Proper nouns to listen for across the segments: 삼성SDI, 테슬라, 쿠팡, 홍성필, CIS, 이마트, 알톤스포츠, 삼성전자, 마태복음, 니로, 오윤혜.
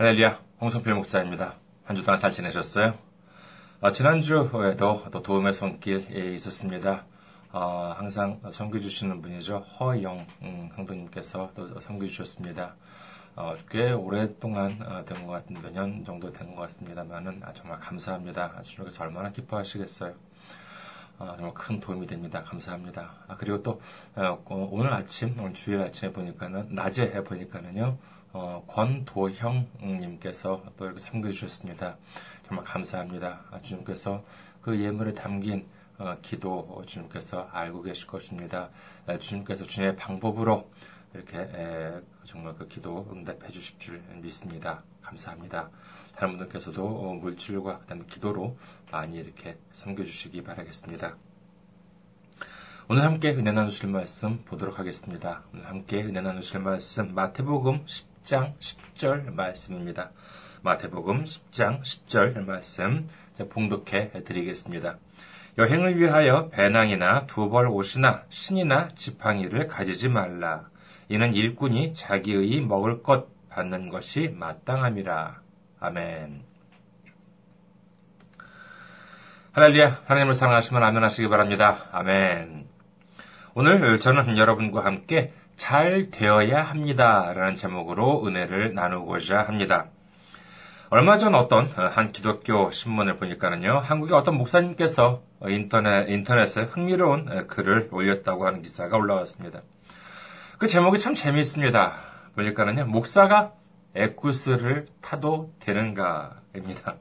할렐루야, 홍성필 목사입니다. 한 주 동안 잘 지내셨어요? 지난주에도 또 도움의 손길이 있었습니다. 항상 선교 주시는 분이죠. 허영 강도님께서 또 선교 주셨습니다. 꽤 오랫동안 된 것 같은 몇 년 정도 된 것 같습니다만은 정말 감사합니다. 주님께서 얼마나 기뻐하시겠어요. 정말 큰 도움이 됩니다. 감사합니다. 그리고 또 오늘 주일 아침에 보니까는 낮에 보니까는요. 권도형님께서 또 이렇게 섬겨주셨습니다. 정말 감사합니다. 주님께서 그 예물에 담긴 기도 주님께서 알고 계실 것입니다. 주님께서 주님의 방법으로 이렇게 정말 그 기도 응답해 주실 줄 믿습니다. 감사합니다. 다른 분들께서도 물질과 그다음에 기도로 많이 이렇게 섬겨주시기 바라겠습니다. 오늘 함께 은혜 나누실 말씀 보도록 하겠습니다. 오늘 함께 은혜 나누실 말씀 마태복음 10장 10절 말씀입니다. 마태복음 10장 10절 말씀 제가 봉독해 드리겠습니다. 여행을 위하여 배낭이나 두벌 옷이나 신이나 지팡이를 가지지 말라. 이는 일꾼이 자기의 먹을 것 받는 것이 마땅함이라. 아멘. 할렐루야, 하나님을 사랑하시면 아멘 하시기 바랍니다. 아멘. 오늘 저는 여러분과 함께 잘 되어야 합니다 라는 제목으로 은혜를 나누고자 합니다. 얼마 전 어떤 한 기독교 신문을 보니까는요, 한국의 어떤 목사님께서 인터넷에 흥미로운 글을 올렸다고 하는 기사가 올라왔습니다. 그 제목이 참 재미있습니다. 보니까는요, 목사가 에쿠스를 타도 되는가입니다.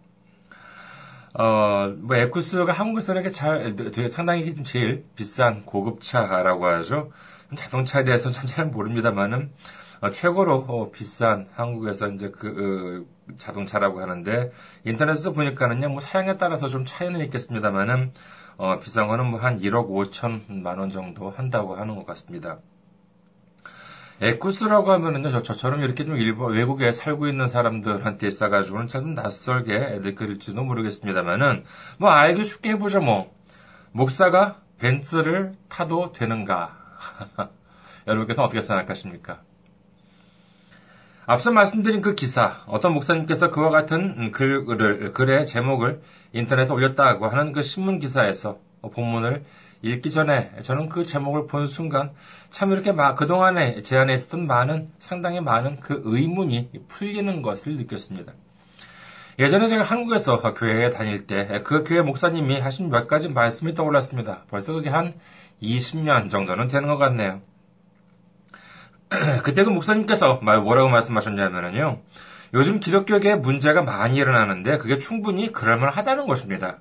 에쿠스가 한국에서는 이렇게 상당히 좀 제일 비싼 고급차라고 하죠. 자동차에 대해서는 잘 모릅니다만은, 최고로 비싼 한국에서 이제 자동차라고 하는데, 인터넷에서 보니까는요, 뭐 사양에 따라서 좀 차이는 있겠습니다만은, 비싼 거는 뭐 한 1억 5천만 원 정도 한다고 하는 것 같습니다. 에쿠스라고 하면은요, 저처럼 이렇게 좀 외국에 살고 있는 사람들한테 있어가지고는 참 낯설게 느낄지도 모르겠습니다만은, 뭐 알기 쉽게 해보죠, 뭐. 목사가 벤츠를 타도 되는가. 여러분께서는 어떻게 생각하십니까? 앞서 말씀드린 그 기사, 어떤 목사님께서 그와 같은 글의 제목을 인터넷에 올렸다고 하는 그 신문 기사에서 본문을 읽기 전에 저는 그 제목을 본 순간 참 이렇게 그동안에 제 안에 있었던 상당히 많은 그 의문이 풀리는 것을 느꼈습니다. 예전에 제가 한국에서 교회에 다닐 때 그 교회 목사님이 하신 몇 가지 말씀이 떠올랐습니다. 벌써 그게 한 20년 정도는 되는 것 같네요. 그때 그 목사님께서 뭐라고 말씀하셨냐면요. 요즘 기독교계에 문제가 많이 일어나는데 그게 충분히 그럴만하다는 것입니다.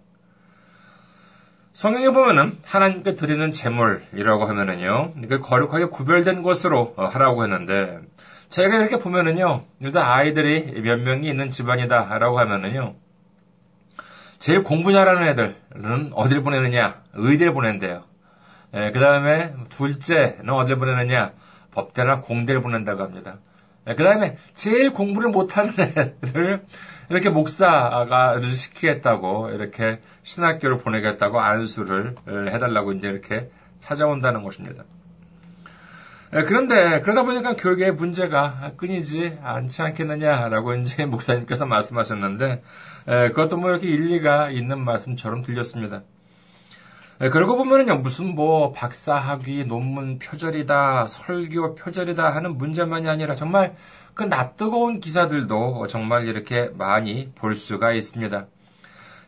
성경에 보면은 하나님께 드리는 제물이라고 하면은요, 이걸 거룩하게 구별된 것으로 하라고 했는데, 제가 이렇게 보면은요, 일단 아이들이 몇 명이 있는 집안이다라고 하면은요, 제일 공부 잘하는 애들은 어딜 보내느냐, 의대를 보낸대요. 그 다음에 둘째는 어딜 보내느냐, 법대나 공대를 보낸다고 합니다. 그 다음에 제일 공부를 못하는 애를 이렇게 목사가 시키겠다고, 이렇게 신학교를 보내겠다고 안수를 해달라고 이제 이렇게 찾아온다는 것입니다. 그런데 그러다 보니까 교육의 문제가 끊이지 않지 않겠느냐라고 이제 목사님께서 말씀하셨는데, 그것도 뭐 이렇게 일리가 있는 말씀처럼 들렸습니다. 그러고 보면은요, 무슨 박사학위 논문 표절이다, 설교 표절이다 하는 문제만이 아니라 정말 그 낯뜨거운 기사들도 정말 이렇게 많이 볼 수가 있습니다.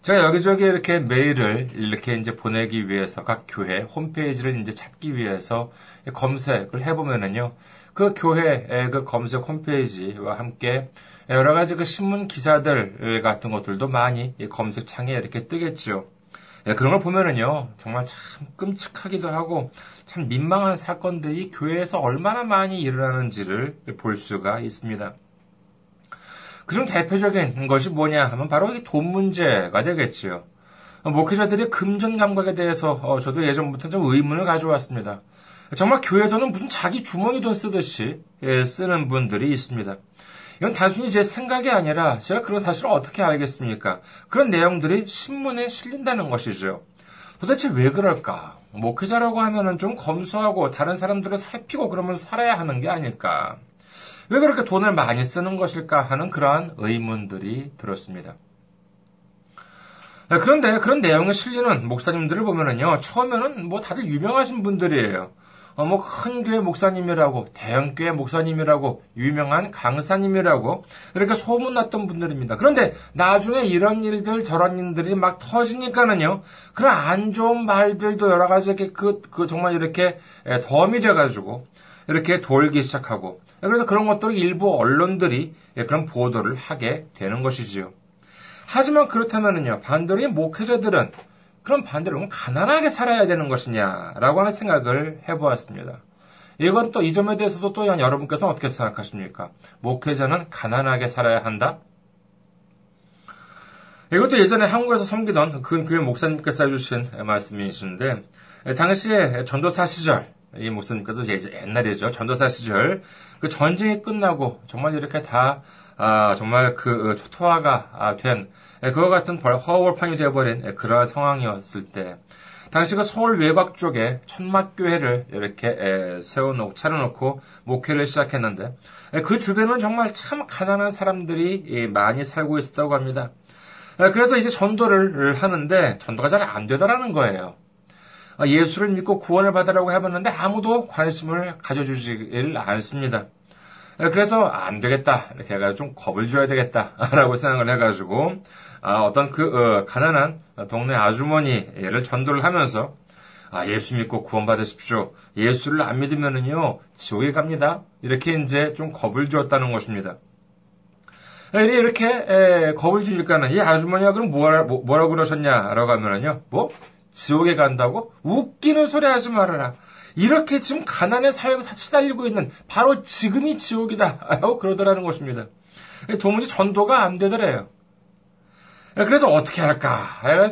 제가 여기저기 이렇게 메일을 이렇게 이제 보내기 위해서 각 교회 홈페이지를 이제 찾기 위해서 검색을 해보면은요, 그 교회의 그 검색 홈페이지와 함께 여러 가지 그 신문 기사들 같은 것들도 많이 검색창에 이렇게 뜨겠죠. 그런 걸 보면은요, 정말 참 끔찍하기도 하고, 참 민망한 사건들이 교회에서 얼마나 많이 일어나는지를 볼 수가 있습니다. 그중 대표적인 것이 뭐냐 하면 바로 이 돈 문제가 되겠지요. 목회자들의 금전 감각에 대해서 저도 예전부터 좀 의문을 가져왔습니다. 정말 교회 돈은 무슨 자기 주머니 돈 쓰듯이 쓰는 분들이 있습니다. 이건 단순히 제 생각이 아니라 제가 그런 사실을 어떻게 알겠습니까? 그런 내용들이 신문에 실린다는 것이죠. 도대체 왜 그럴까? 목회자라고 하면은 좀 검소하고 다른 사람들을 살피고 그러면 살아야 하는 게 아닐까? 왜 그렇게 돈을 많이 쓰는 것일까 하는 그러한 의문들이 들었습니다. 그런데 그런 내용이 실리는 목사님들을 보면은요, 처음에는 뭐 다들 유명하신 분들이에요. 뭐 큰 교회 목사님이라고, 대형 교회 목사님이라고, 유명한 강사님이라고 이렇게 소문났던 분들입니다. 그런데 나중에 이런 일들 저런 일들이 막 터지니까는요, 그런 안 좋은 말들도 여러 가지 이렇게 그 정말 이렇게 덤이 돼가지고 이렇게 돌기 시작하고, 그래서 그런 것도 일부 언론들이 그런 보도를 하게 되는 것이지요. 하지만 그렇다면은요, 반대로 이 목회자들은 그럼 반대로 가난하게 살아야 되는 것이냐라고 하는 생각을 해보았습니다. 이건 또 이 점에 대해서도 또 여러분께서는 어떻게 생각하십니까? 목회자는 가난하게 살아야 한다? 이것도 예전에 한국에서 섬기던 그 교회 목사님께서 해주신 말씀이신데, 당시에 전도사 시절, 이 목사님께서 옛날이죠. 전도사 시절, 그 전쟁이 끝나고 정말 이렇게 다 정말 그 초토화가 된 그와 같은 허허벌판이 되어버린 그러한 상황이었을 때, 당시 그 서울 외곽 쪽에 천막교회를 이렇게 세워놓고 차려놓고 목회를 시작했는데, 그 주변은 정말 참 가난한 사람들이 많이 살고 있었다고 합니다. 그래서 이제 전도를 하는데 전도가 잘 안 되더라는 거예요. 예수를 믿고 구원을 받으라고 해봤는데 아무도 관심을 가져주질 않습니다. 그래서 안 되겠다, 이렇게 해가지고 좀 겁을 줘야 되겠다라고 생각을 해가지고 어떤 그 가난한 동네 아주머니를 전도를 하면서, 예수 믿고 구원 받으십시오, 예수를 안 믿으면은요 지옥에 갑니다, 이렇게 이제 좀 겁을 주었다는 것입니다. 이렇게 겁을 주니까는 이 아주머니가 그럼 뭐라고 그러셨냐라고 하면은요, 뭐 지옥에 간다고? 웃기는 소리 하지 말아라. 이렇게 지금 가난에 시달리고 있는 바로 지금이 지옥이다 라고 그러더라는 것입니다. 도무지 전도가 안 되더래요. 그래서 어떻게 할까?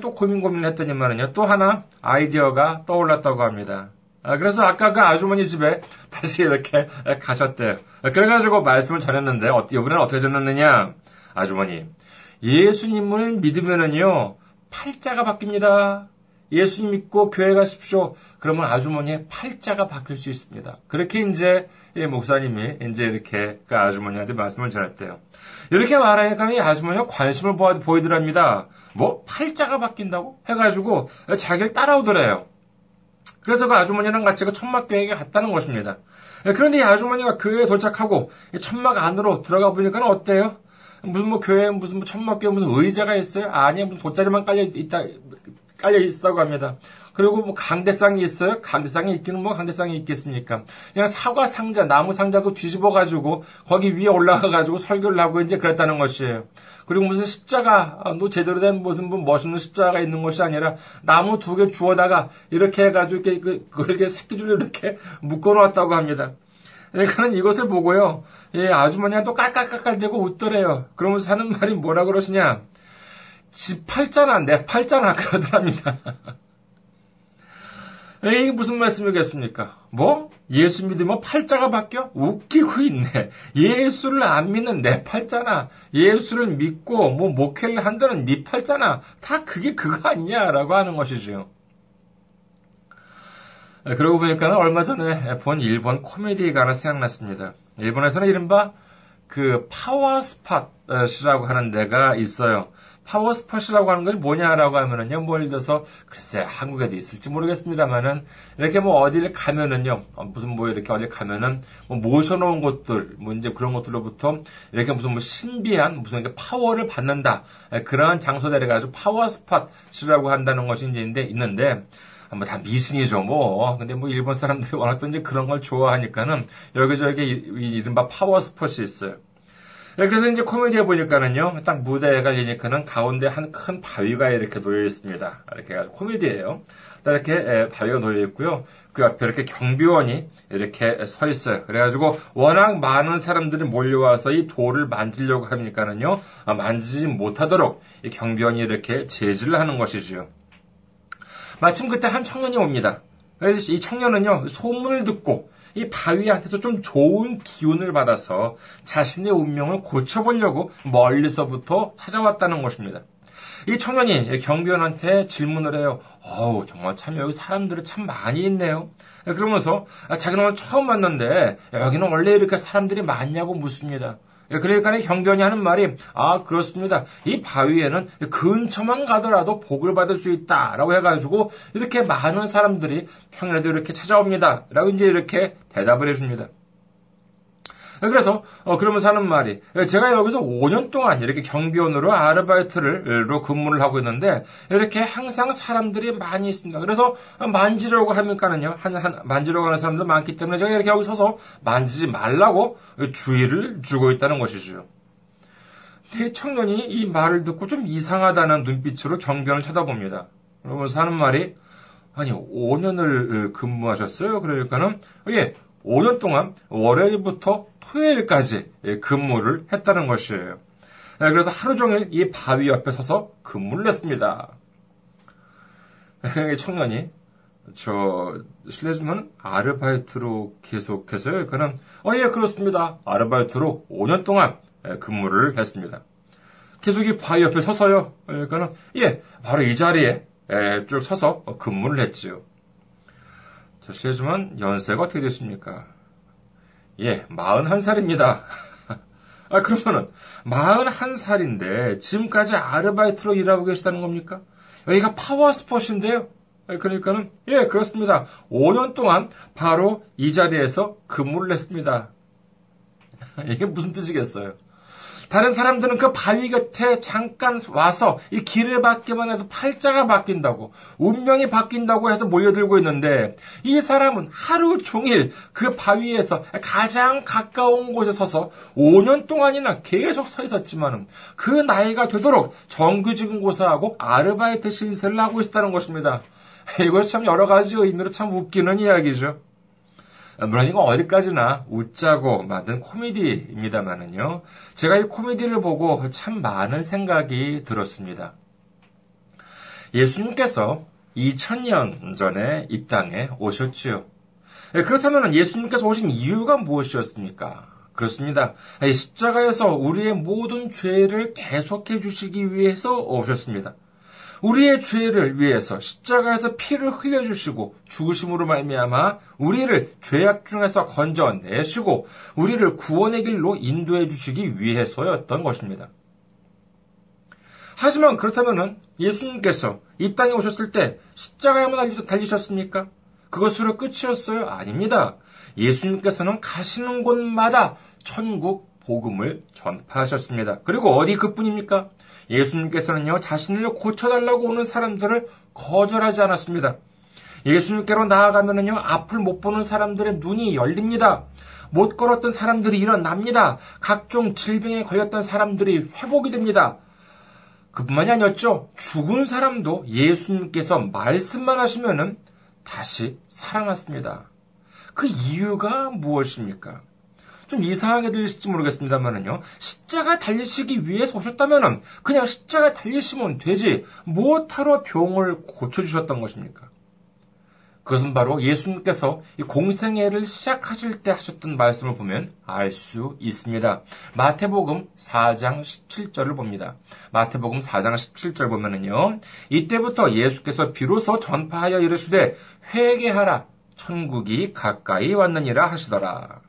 또 고민을 했더니만은요, 또 하나 아이디어가 떠올랐다고 합니다. 그래서 아까 그 아주머니 집에 다시 이렇게 가셨대요. 그래가지고 말씀을 전했는데, 이번엔 어떻게 전했느냐? 아주머니, 예수님을 믿으면은요 팔자가 바뀝니다. 예수님 믿고 교회 가십시오. 그러면 아주머니의 팔자가 바뀔 수 있습니다. 그렇게 이제 목사님이 이제 이렇게 그 아주머니한테 말씀을 전했대요. 이렇게 말하니까 이 아주머니가 관심을 보이더랍니다. 뭐 팔자가 바뀐다고 해가지고 자기를 따라오더래요. 그래서 그 아주머니랑 같이 그 천막교회에 갔다는 것입니다. 그런데 이 아주머니가 교회에 도착하고 천막 안으로 들어가 보니까 어때요? 무슨 뭐 교회에 무슨 천막교회 무슨 의자가 있어요? 아니, 무슨 돗자리만 깔려 있다고 합니다. 그리고 뭐 강대상이 있어요? 강대상이 있기는 뭐 강대상이 있겠습니까? 그냥 사과 상자, 나무 상자 그 뒤집어 가지고 거기 위에 올라가 가지고 설교를 하고 이제 그랬다는 것이에요. 그리고 무슨 십자가도 제대로 된 무슨 멋있는 십자가가 있는 것이 아니라 나무 두 개 주워다가 이렇게 해가지고 그렇게 새끼줄로 이렇게 묶어 놓았다고 합니다. 그러니까는 이것을 보고요, 아주머니가 또 깔깔깔깔대고 웃더래요. 그러면서 하는 말이 뭐라 그러시냐? 지 팔자나 내 팔자나 그러더랍니다. 이게 무슨 말씀이겠습니까? 뭐? 예수 믿으면 팔자가 바뀌어? 웃기고 있네. 예수를 안 믿는 내 팔자나, 예수를 믿고 뭐 목회를 한다는 네 팔자나, 다 그게 그거 아니냐라고 하는 것이죠. 그러고 보니까 얼마 전에 본 일본 코미디가 하나 생각났습니다. 일본에서는 이른바 그 파워스팟이라고 하는 데가 있어요. 파워스팟이라고 하는 것이 뭐냐라고 하면은요, 뭐 예를 들어서, 글쎄, 한국에도 있을지 모르겠습니다만은, 이렇게 뭐 어디를 가면은요, 무슨 뭐 이렇게 어디 가면은, 뭐 모셔놓은 것들, 뭐 이제 그런 것들로부터, 이렇게 무슨 뭐 신비한, 무슨 이렇게 파워를 받는다, 그런 장소들에 가서 파워스팟이라고 한다는 것이 이제 있는데, 뭐 다 미신이죠, 뭐. 근데 뭐 일본 사람들이 워낙 또 이제 그런 걸 좋아하니까는, 여기저기 이른바 파워스팟이 있어요. 그래서 이제 코미디에 보니까는요, 딱 무대에 가려니까는 가운데 한 큰 바위가 이렇게 놓여 있습니다. 이렇게 해가지고 코미디예요. 이렇게 바위가 놓여 있고요. 그 앞에 이렇게 경비원이 이렇게 서 있어요. 그래가지고 워낙 많은 사람들이 몰려와서 이 돌을 만지려고 하니까는요, 만지지 못하도록 이 경비원이 이렇게 제지를 하는 것이지요. 마침 그때 한 청년이 옵니다. 그래서 이 청년은요, 소문을 듣고 이 바위한테서 좀 좋은 기운을 받아서 자신의 운명을 고쳐보려고 멀리서부터 찾아왔다는 것입니다. 이 청년이 경비원한테 질문을 해요. 어우, 정말 참 여기 사람들이 참 많이 있네요. 그러면서 자기는 오늘 처음 만났는데 여기는 원래 이렇게 사람들이 많냐고 묻습니다. 그러니까 경비원이 하는 말이 아 그렇습니다. 이 바위에는 근처만 가더라도 복을 받을 수 있다라고 해가지고 이렇게 많은 사람들이 평일에도 이렇게 찾아옵니다. 라고 이제 이렇게 대답을 해줍니다. 그래서 그러면서 하는 말이 제가 여기서 5년 동안 이렇게 경비원으로 아르바이트로 근무를 하고 있는데 이렇게 항상 사람들이 많이 있습니다. 그래서 만지려고 하니까는요. 만지려고 하는 사람들 많기 때문에 제가 이렇게 여기 서서 만지지 말라고 주의를 주고 있다는 것이죠. 근데 청년이 이 말을 듣고 좀 이상하다는 눈빛으로 경비원을 쳐다봅니다. 그러면서 하는 말이 아니 5년을 근무하셨어요? 그러니까는 예. 5년 동안 월요일부터 토요일까지 근무를 했다는 것이에요. 그래서 하루 종일 이 바위 옆에 서서 근무를 했습니다. 청년이 저 실례지만 아르바이트로 계속해서요. 그는 예 그렇습니다. 아르바이트로 5년 동안 근무를 했습니다. 계속 이 바위 옆에 서서요. 그러니까는 예 바로 이 자리에 쭉 서서 근무를 했지요. 실례지만 연세가 어떻게 됐습니까? 예, 41살입니다. 아, 그러면은 41살인데 지금까지 아르바이트로 일하고 계시다는 겁니까? 여기가 파워스폿인데요. 그러니까는 예, 그렇습니다. 5년 동안 바로 이 자리에서 근무를 했습니다. 이게 무슨 뜻이겠어요? 다른 사람들은 그 바위 곁에 잠깐 와서 이 길을 받기만 해도 팔자가 바뀐다고 운명이 바뀐다고 해서 몰려들고 있는데 이 사람은 하루 종일 그 바위에서 가장 가까운 곳에 서서 5년 동안이나 계속 서 있었지만 그 나이가 되도록 정규직은 고사하고 아르바이트 신세를 하고 있다는 것입니다. 이것이 참 여러 가지 의미로 참 웃기는 이야기죠. 물론 이건 어디까지나 웃자고 만든 코미디입니다만은요. 제가 이 코미디를 보고 참 많은 생각이 들었습니다. 예수님께서 2000년 전에 이 땅에 오셨지요. 그렇다면 예수님께서 오신 이유가 무엇이었습니까? 그렇습니다. 십자가에서 우리의 모든 죄를 대속해 주시기 위해서 오셨습니다. 우리의 죄를 위해서 십자가에서 피를 흘려주시고 죽으심으로 말미암아 우리를 죄악 중에서 건져내시고 우리를 구원의 길로 인도해 주시기 위해서였던 것입니다. 하지만 그렇다면 예수님께서 이 땅에 오셨을 때 십자가에만 달리셨습니까? 그것으로 끝이었어요? 아닙니다. 예수님께서는 가시는 곳마다 천국 복음을 전파하셨습니다. 그리고 어디 그뿐입니까? 예수님께서는요, 자신을 고쳐달라고 오는 사람들을 거절하지 않았습니다. 예수님께로 나아가면은요, 앞을 못 보는 사람들의 눈이 열립니다. 못 걸었던 사람들이 일어납니다. 각종 질병에 걸렸던 사람들이 회복이 됩니다. 그뿐만이 아니었죠. 죽은 사람도 예수님께서 말씀만 하시면은 다시 살아났습니다. 그 이유가 무엇입니까? 좀 이상하게 들리실지 모르겠습니다만은요. 십자가 달리시기 위해서 오셨다면은 그냥 십자가 달리시면 되지 무엇하러 병을 고쳐주셨던 것입니까? 그것은 바로 예수님께서 이 공생애를 시작하실 때 하셨던 말씀을 보면 알 수 있습니다. 마태복음 4장 17절을 봅니다. 마태복음 4장 17절 보면은요. 이때부터 예수께서 비로소 전파하여 이르시되 회개하라 천국이 가까이 왔느니라 하시더라.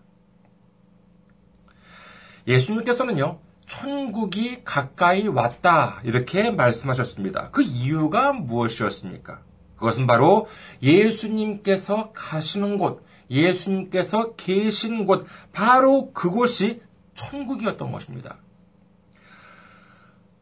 예수님께서는요. 천국이 가까이 왔다 이렇게 말씀하셨습니다. 그 이유가 무엇이었습니까? 그것은 바로 예수님께서 가시는 곳, 예수님께서 계신 곳, 바로 그곳이 천국이었던 것입니다.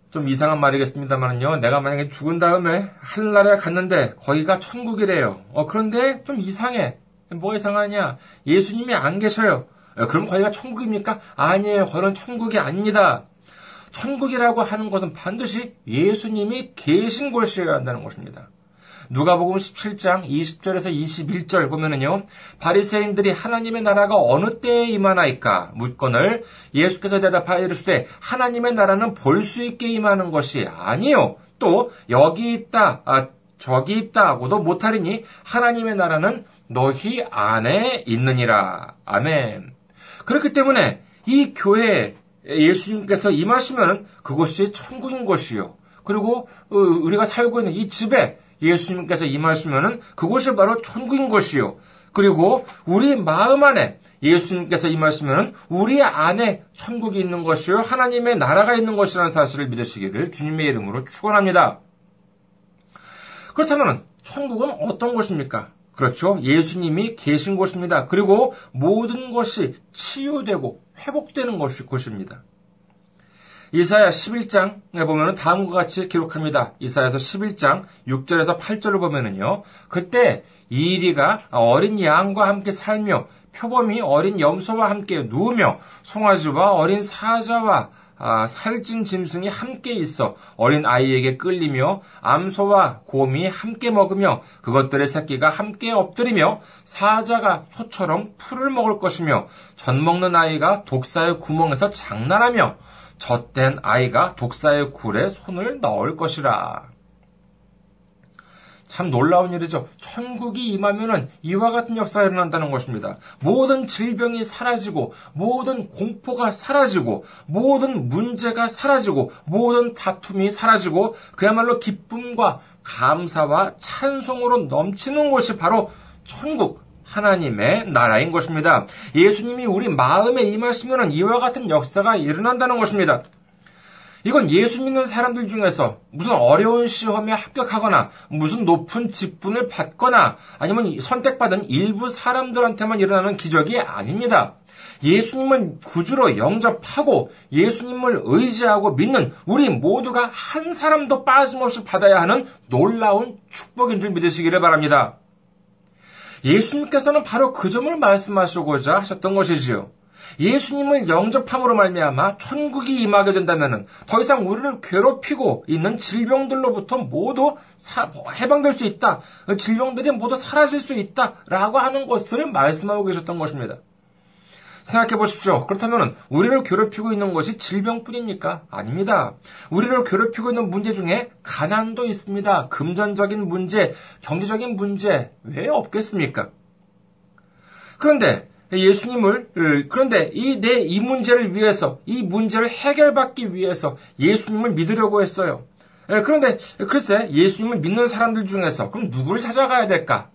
좀 이상한 말이겠습니다만요. 내가 만약에 죽은 다음에 하늘나라에 갔는데 거기가 천국이래요. 그런데 좀 이상해. 뭐 이상하냐? 예수님이 안 계셔요. 그럼 거기가 천국입니까? 아니에요. 거기는 천국이 아닙니다. 천국이라고 하는 것은 반드시 예수님이 계신 곳이어야 한다는 것입니다. 누가복음 17장 20절에서 21절 보면은요. 바리새인들이 하나님의 나라가 어느 때에 임하나이까 묻거늘 예수께서 대답하여 이르시되 하나님의 나라는 볼 수 있게 임하는 것이 아니요. 또 여기 있다, 저기 있다고도 못하리니 하나님의 나라는 너희 안에 있느니라. 아멘. 그렇기 때문에 이 교회에 예수님께서 임하시면 그것이 천국인 것이요. 그리고 우리가 살고 있는 이 집에 예수님께서 임하시면은 그곳이 바로 천국인 것이요. 그리고 우리 마음 안에 예수님께서 임하시면은 우리 안에 천국이 있는 것이요. 하나님의 나라가 있는 것이라는 사실을 믿으시기를 주님의 이름으로 축원합니다. 그렇다면은 천국은 어떤 곳입니까? 그렇죠. 예수님이 계신 곳입니다. 그리고 모든 것이 치유되고 회복되는 곳입니다. 이사야 11장에 보면 다음과 같이 기록합니다. 이사야서 11장 6절에서 8절을 보면은요. 그때 이리가 어린 양과 함께 살며 표범이 어린 염소와 함께 누우며 송아지와 어린 사자와 살찐 짐승이 함께 있어 어린 아이에게 끌리며 암소와 곰이 함께 먹으며 그것들의 새끼가 함께 엎드리며 사자가 소처럼 풀을 먹을 것이며 젖 먹는 아이가 독사의 구멍에서 장난하며 젖된 아이가 독사의 굴에 손을 넣을 것이라. 참 놀라운 일이죠. 천국이 임하면은 이와 같은 역사가 일어난다는 것입니다. 모든 질병이 사라지고, 모든 공포가 사라지고, 모든 문제가 사라지고, 모든 다툼이 사라지고, 그야말로 기쁨과 감사와 찬송으로 넘치는 곳이 바로 천국, 하나님의 나라인 것입니다. 예수님이 우리 마음에 임하시면은 이와 같은 역사가 일어난다는 것입니다. 이건 예수 믿는 사람들 중에서 무슨 어려운 시험에 합격하거나 무슨 높은 직분을 받거나 아니면 선택받은 일부 사람들한테만 일어나는 기적이 아닙니다. 예수님을 구주로 영접하고 예수님을 의지하고 믿는 우리 모두가 한 사람도 빠짐없이 받아야 하는 놀라운 축복인 줄 믿으시기를 바랍니다. 예수님께서는 바로 그 점을 말씀하시고자 하셨던 것이지요. 예수님을 영접함으로 말미암아 천국이 임하게 된다면 더 이상 우리를 괴롭히고 있는 질병들로부터 모두 해방될 수 있다. 질병들이 모두 사라질 수 있다라고 하는 것을 말씀하고 계셨던 것입니다. 생각해 보십시오. 그렇다면 우리를 괴롭히고 있는 것이 질병뿐입니까? 아닙니다. 우리를 괴롭히고 있는 문제 중에 가난도 있습니다. 금전적인 문제, 경제적인 문제 왜 없겠습니까? 그런데 이 문제를 위해서, 이 문제를 해결받기 위해서 예수님을 믿으려고 했어요. 그런데 글쎄 예수님을 믿는 사람들 중에서 그럼 누구를 찾아가야 될까?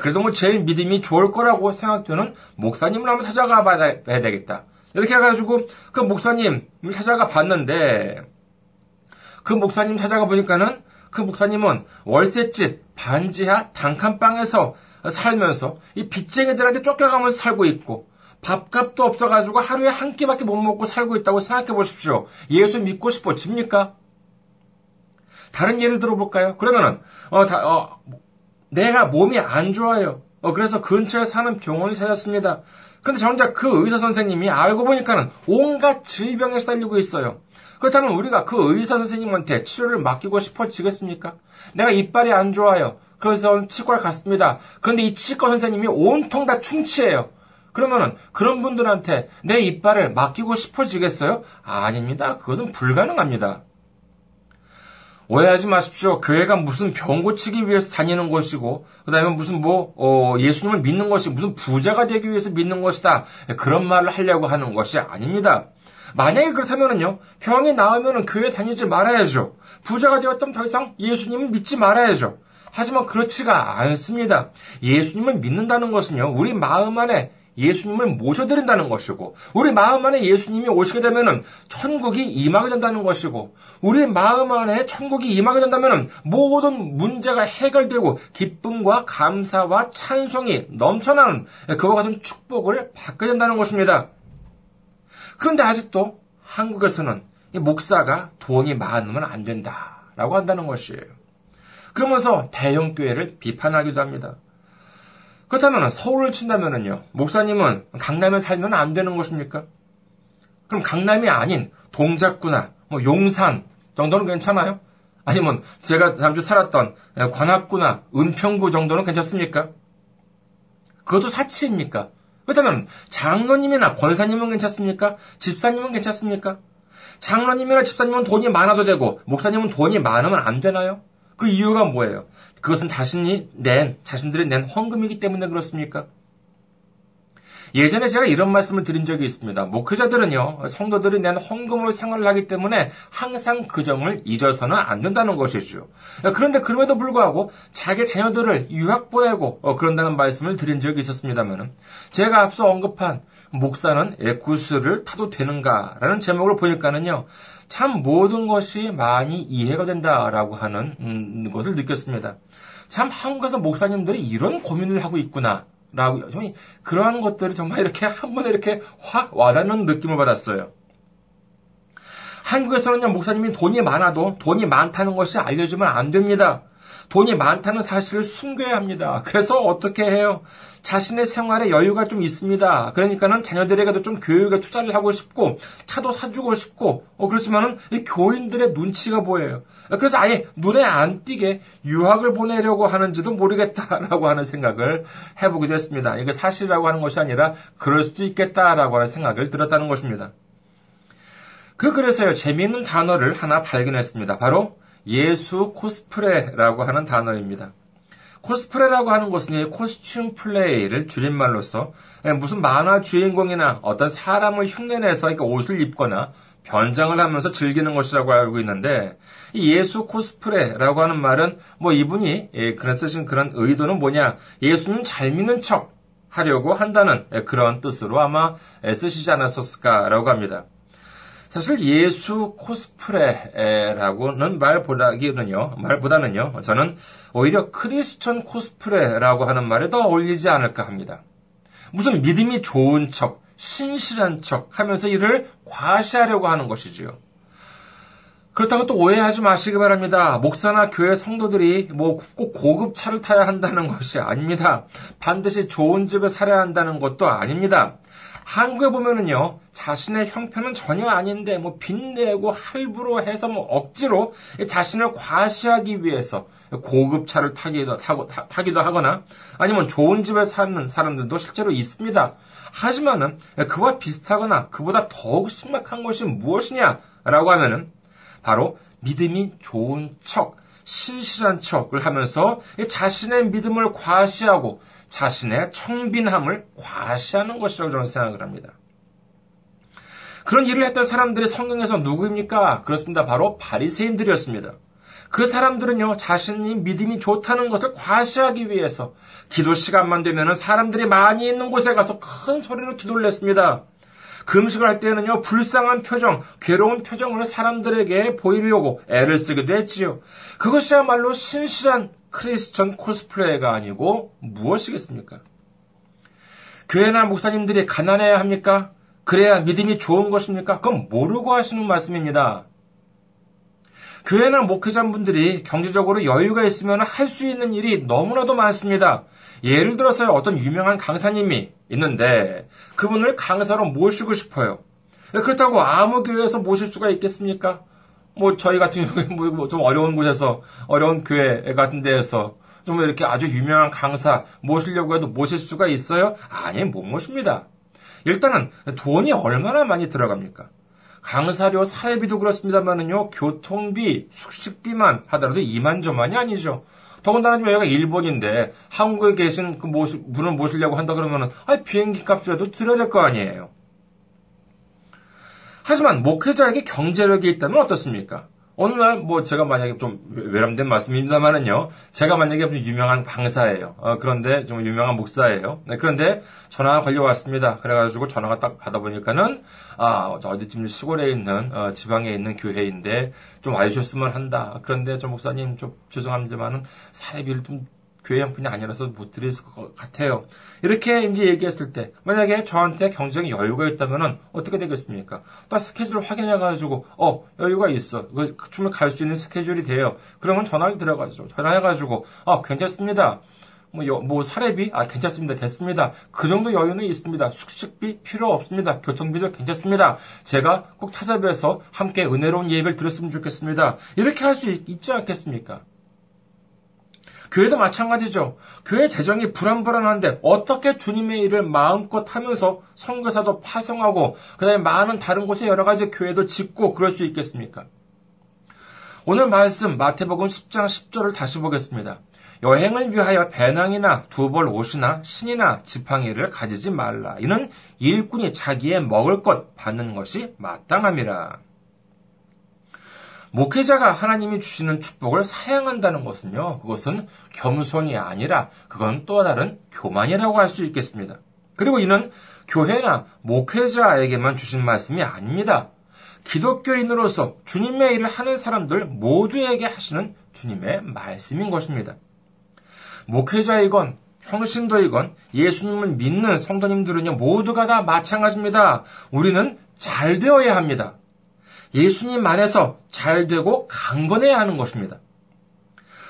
그래도 제일 믿음이 좋을 거라고 생각되는 목사님을 한번 찾아가 봐야 되겠다. 이렇게 해가지고 그 목사님을 찾아가 봤는데, 그 목사님 찾아가 보니까는 그 목사님은 월세집 반지하 단칸방에서 살면서 이 빚쟁이들한테 쫓겨가면서 살고 있고, 밥값도 없어가지고 하루에 한 끼밖에 못 먹고 살고 있다고 생각해 보십시오. 예수 믿고 싶어집니까? 다른 예를 들어볼까요? 그러면은 내가 몸이 안 좋아요. 그래서 근처에 사는 병원을 찾았습니다. 근데 정작 그 의사 선생님이 알고 보니까는 온갖 질병에 시달리고 있어요. 그렇다면 우리가 그 의사 선생님한테 치료를 맡기고 싶어지겠습니까? 내가 이빨이 안 좋아요. 그래서 치과를 갔습니다. 그런데 이 치과 선생님이 온통 다 충치예요. 그러면은 그런 분들한테 내 이빨을 맡기고 싶어지겠어요? 아닙니다. 그것은 불가능합니다. 오해하지 마십시오. 교회가 무슨 병 고치기 위해서 다니는 것이고, 그 다음에 예수님을 믿는 것이 무슨 부자가 되기 위해서 믿는 것이다. 그런 말을 하려고 하는 것이 아닙니다. 만약에 그렇다면은요, 병이 나으면은 교회 다니지 말아야죠. 부자가 되었다면 더 이상 예수님을 믿지 말아야죠. 하지만 그렇지가 않습니다. 예수님을 믿는다는 것은요, 우리 마음 안에 예수님을 모셔드린다는 것이고, 우리 마음 안에 예수님이 오시게 되면은 천국이 임하게 된다는 것이고, 우리 마음 안에 천국이 임하게 된다면은 모든 문제가 해결되고 기쁨과 감사와 찬송이 넘쳐나는 그와 같은 축복을 받게 된다는 것입니다. 그런데 아직도 한국에서는 목사가 돈이 많으면 안 된다라고 한다는 것이에요. 그러면서 대형교회를 비판하기도 합니다. 그렇다면 서울을 친다면은요, 목사님은 강남에 살면 안 되는 것입니까? 그럼 강남이 아닌 동작구나 용산 정도는 괜찮아요? 아니면 제가 잠시 살았던 관악구나 은평구 정도는 괜찮습니까? 그것도 사치입니까? 그렇다면 장로님이나 권사님은 괜찮습니까? 집사님은 괜찮습니까? 장로님이나 집사님은 돈이 많아도 되고 목사님은 돈이 많으면 안 되나요? 그 이유가 뭐예요? 그것은 자신들이 낸 헌금이기 때문에 그렇습니까? 예전에 제가 이런 말씀을 드린 적이 있습니다. 목회자들은요, 성도들이 낸 헌금으로 생활을 하기 때문에 항상 그 점을 잊어서는 안 된다는 것이죠. 그런데 그럼에도 불구하고 자기 자녀들을 유학 보내고 그런다는 말씀을 드린 적이 있었습니다면, 제가 앞서 언급한 목사는 에쿠스를 타도 되는가라는 제목을 보니까는요, 참 모든 것이 많이 이해가 된다라고 하는 것을 느꼈습니다. 참 한국에서 목사님들이 이런 고민을 하고 있구나. 라고, 그러한 것들을 정말 이렇게 한 번에 이렇게 확 와닿는 느낌을 받았어요. 한국에서는요, 목사님이 돈이 많아도 돈이 많다는 것이 알려지면 안 됩니다. 돈이 많다는 사실을 숨겨야 합니다. 그래서 어떻게 해요? 자신의 생활에 여유가 좀 있습니다. 그러니까는 자녀들에게도 좀 교육에 투자를 하고 싶고, 차도 사주고 싶고, 그렇지만은 이 교인들의 눈치가 보여요. 그래서 아예 눈에 안 띄게 유학을 보내려고 하는지도 모르겠다라고 하는 생각을 해보게 됐습니다. 이게 사실이라고 하는 것이 아니라 그럴 수도 있겠다라고 하는 생각을 들었다는 것입니다. 그래서요, 재미있는 단어를 하나 발견했습니다. 바로 예수 코스프레라고 하는 단어입니다. 코스프레라고 하는 것은 코스튬 플레이를 줄임말로써 무슨 만화 주인공이나 어떤 사람을 흉내내서 옷을 입거나 변장을 하면서 즐기는 것이라고 알고 있는데, 이 예수 코스프레라고 하는 말은 이분이 쓰신 그런 의도는 뭐냐, 예수님 잘 믿는 척 하려고 한다는 그런 뜻으로 아마 쓰시지 않았었을까라고 합니다. 사실 예수 코스프레라고는 말보다는요, 저는 오히려 크리스천 코스프레라고 하는 말에 더 어울리지 않을까 합니다. 무슨 믿음이 좋은 척, 신실한 척 하면서 이를 과시하려고 하는 것이지요. 그렇다고 또 오해하지 마시기 바랍니다. 목사나 교회 성도들이 꼭 고급 차를 타야 한다는 것이 아닙니다. 반드시 좋은 집을 살아야 한다는 것도 아닙니다. 한국에 보면은요, 자신의 형편은 전혀 아닌데, 빚내고 할부로 해서 억지로 자신을 과시하기 위해서 고급차를 타기도 하거나, 아니면 좋은 집에 사는 사람들도 실제로 있습니다. 하지만은, 그와 비슷하거나, 그보다 더욱 심각한 것이 무엇이냐라고 하면은, 바로 믿음이 좋은 척, 신실한 척을 하면서 자신의 믿음을 과시하고, 자신의 청빈함을 과시하는 것이라고 저는 생각을 합니다. 그런 일을 했던 사람들이 성경에서 누구입니까? 그렇습니다. 바로 바리새인들이었습니다. 그 사람들은요, 자신이 믿음이 좋다는 것을 과시하기 위해서 기도 시간만 되면 사람들이 많이 있는 곳에 가서 큰 소리로 기도를 했습니다. 금식을 할 때는요, 불쌍한 표정, 괴로운 표정을 사람들에게 보이려고 애를 쓰기도 했지요. 그것이야말로 신실한 크리스천 코스프레가 아니고 무엇이겠습니까? 교회나 목사님들이 가난해야 합니까? 그래야 믿음이 좋은 것입니까? 그건 모르고 하시는 말씀입니다. 교회나 목회자분들이 경제적으로 여유가 있으면 할 수 있는 일이 너무나도 많습니다. 예를 들어서 어떤 유명한 강사님이 있는데 그분을 강사로 모시고 싶어요. 그렇다고 아무 교회에서 모실 수가 있겠습니까? 저희 같은 경우에 좀 어려운 곳에서, 어려운 교회 같은 데에서 좀 이렇게 아주 유명한 강사 모시려고 해도 모실 수가 있어요? 아니, 못 모십니다. 일단은 돈이 얼마나 많이 들어갑니까? 강사료, 사례비도 그렇습니다만은요, 교통비, 숙식비만 하더라도 이만저만이 아니죠. 더군다나 지금 여기가 일본인데 한국에 계신 분을 모시려고 한다 그러면은 비행기 값이라도 들어야 될 거 아니에요. 하지만 목회자에게 경제력이 있다면 어떻습니까? 어느 날 제가 만약에 좀 외람된 말씀입니다만은요, 제가 만약에 유명한 강사예요. 그런데 좀 유명한 목사예요. 네, 그런데 전화가 걸려왔습니다. 그래가지고 전화가 딱 받아보니까는 어디쯤 시골에 있는 지방에 있는 교회인데 좀 와주셨으면 한다. 그런데 저 목사님 좀 죄송합니다만은 사례비를 좀 교회 형편이 아니라서 못 드릴 것 같아요. 이렇게 이제 얘기했을 때, 만약에 저한테 경제적인 여유가 있다면은 어떻게 되겠습니까? 딱 스케줄을 확인해가지고, 여유가 있어. 그쯤에 갈 수 있는 스케줄이 돼요. 그러면 전화해가지고, 괜찮습니다. 사례비? 괜찮습니다. 됐습니다. 그 정도 여유는 있습니다. 숙식비 필요 없습니다. 교통비도 괜찮습니다. 제가 꼭 찾아뵈서 함께 은혜로운 예배를 드렸으면 좋겠습니다. 이렇게 할 수 있지 않겠습니까? 교회도 마찬가지죠. 교회 재정이 불안불안한데 어떻게 주님의 일을 마음껏 하면서 선교사도 파송하고 그다음에 많은 다른 곳에 여러 가지 교회도 짓고 그럴 수 있겠습니까? 오늘 말씀 마태복음 10장 10절을 다시 보겠습니다. 여행을 위하여 배낭이나 두벌 옷이나 신이나 지팡이를 가지지 말라. 이는 일꾼이 자기의 먹을 것 받는 것이 마땅함이라. 목회자가 하나님이 주시는 축복을 사양한다는 것은요, 그것은 겸손이 아니라 그건 또 다른 교만이라고 할 수 있겠습니다. 그리고 이는 교회나 목회자에게만 주신 말씀이 아닙니다. 기독교인으로서 주님의 일을 하는 사람들 모두에게 하시는 주님의 말씀인 것입니다. 목회자이건 평신도이건 예수님을 믿는 성도님들은요, 모두가 다 마찬가지입니다. 우리는 잘 되어야 합니다. 예수님 안에서 잘 되고 강건해야 하는 것입니다.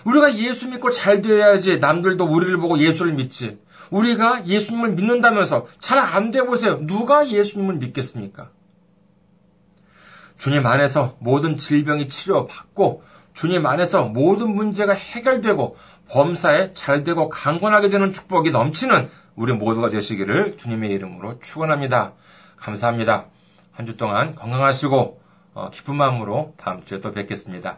우리가 예수 믿고 잘 되어야지 남들도 우리를 보고 예수를 믿지. 우리가 예수님을 믿는다면서 잘 안 돼 보세요. 누가 예수님을 믿겠습니까? 주님 안에서 모든 질병이 치료받고 주님 안에서 모든 문제가 해결되고 범사에 잘되고 강건하게 되는 축복이 넘치는 우리 모두가 되시기를 주님의 이름으로 축원합니다. 감사합니다. 한 주 동안 건강하시고 기쁜 마음으로 다음 주에 또 뵙겠습니다.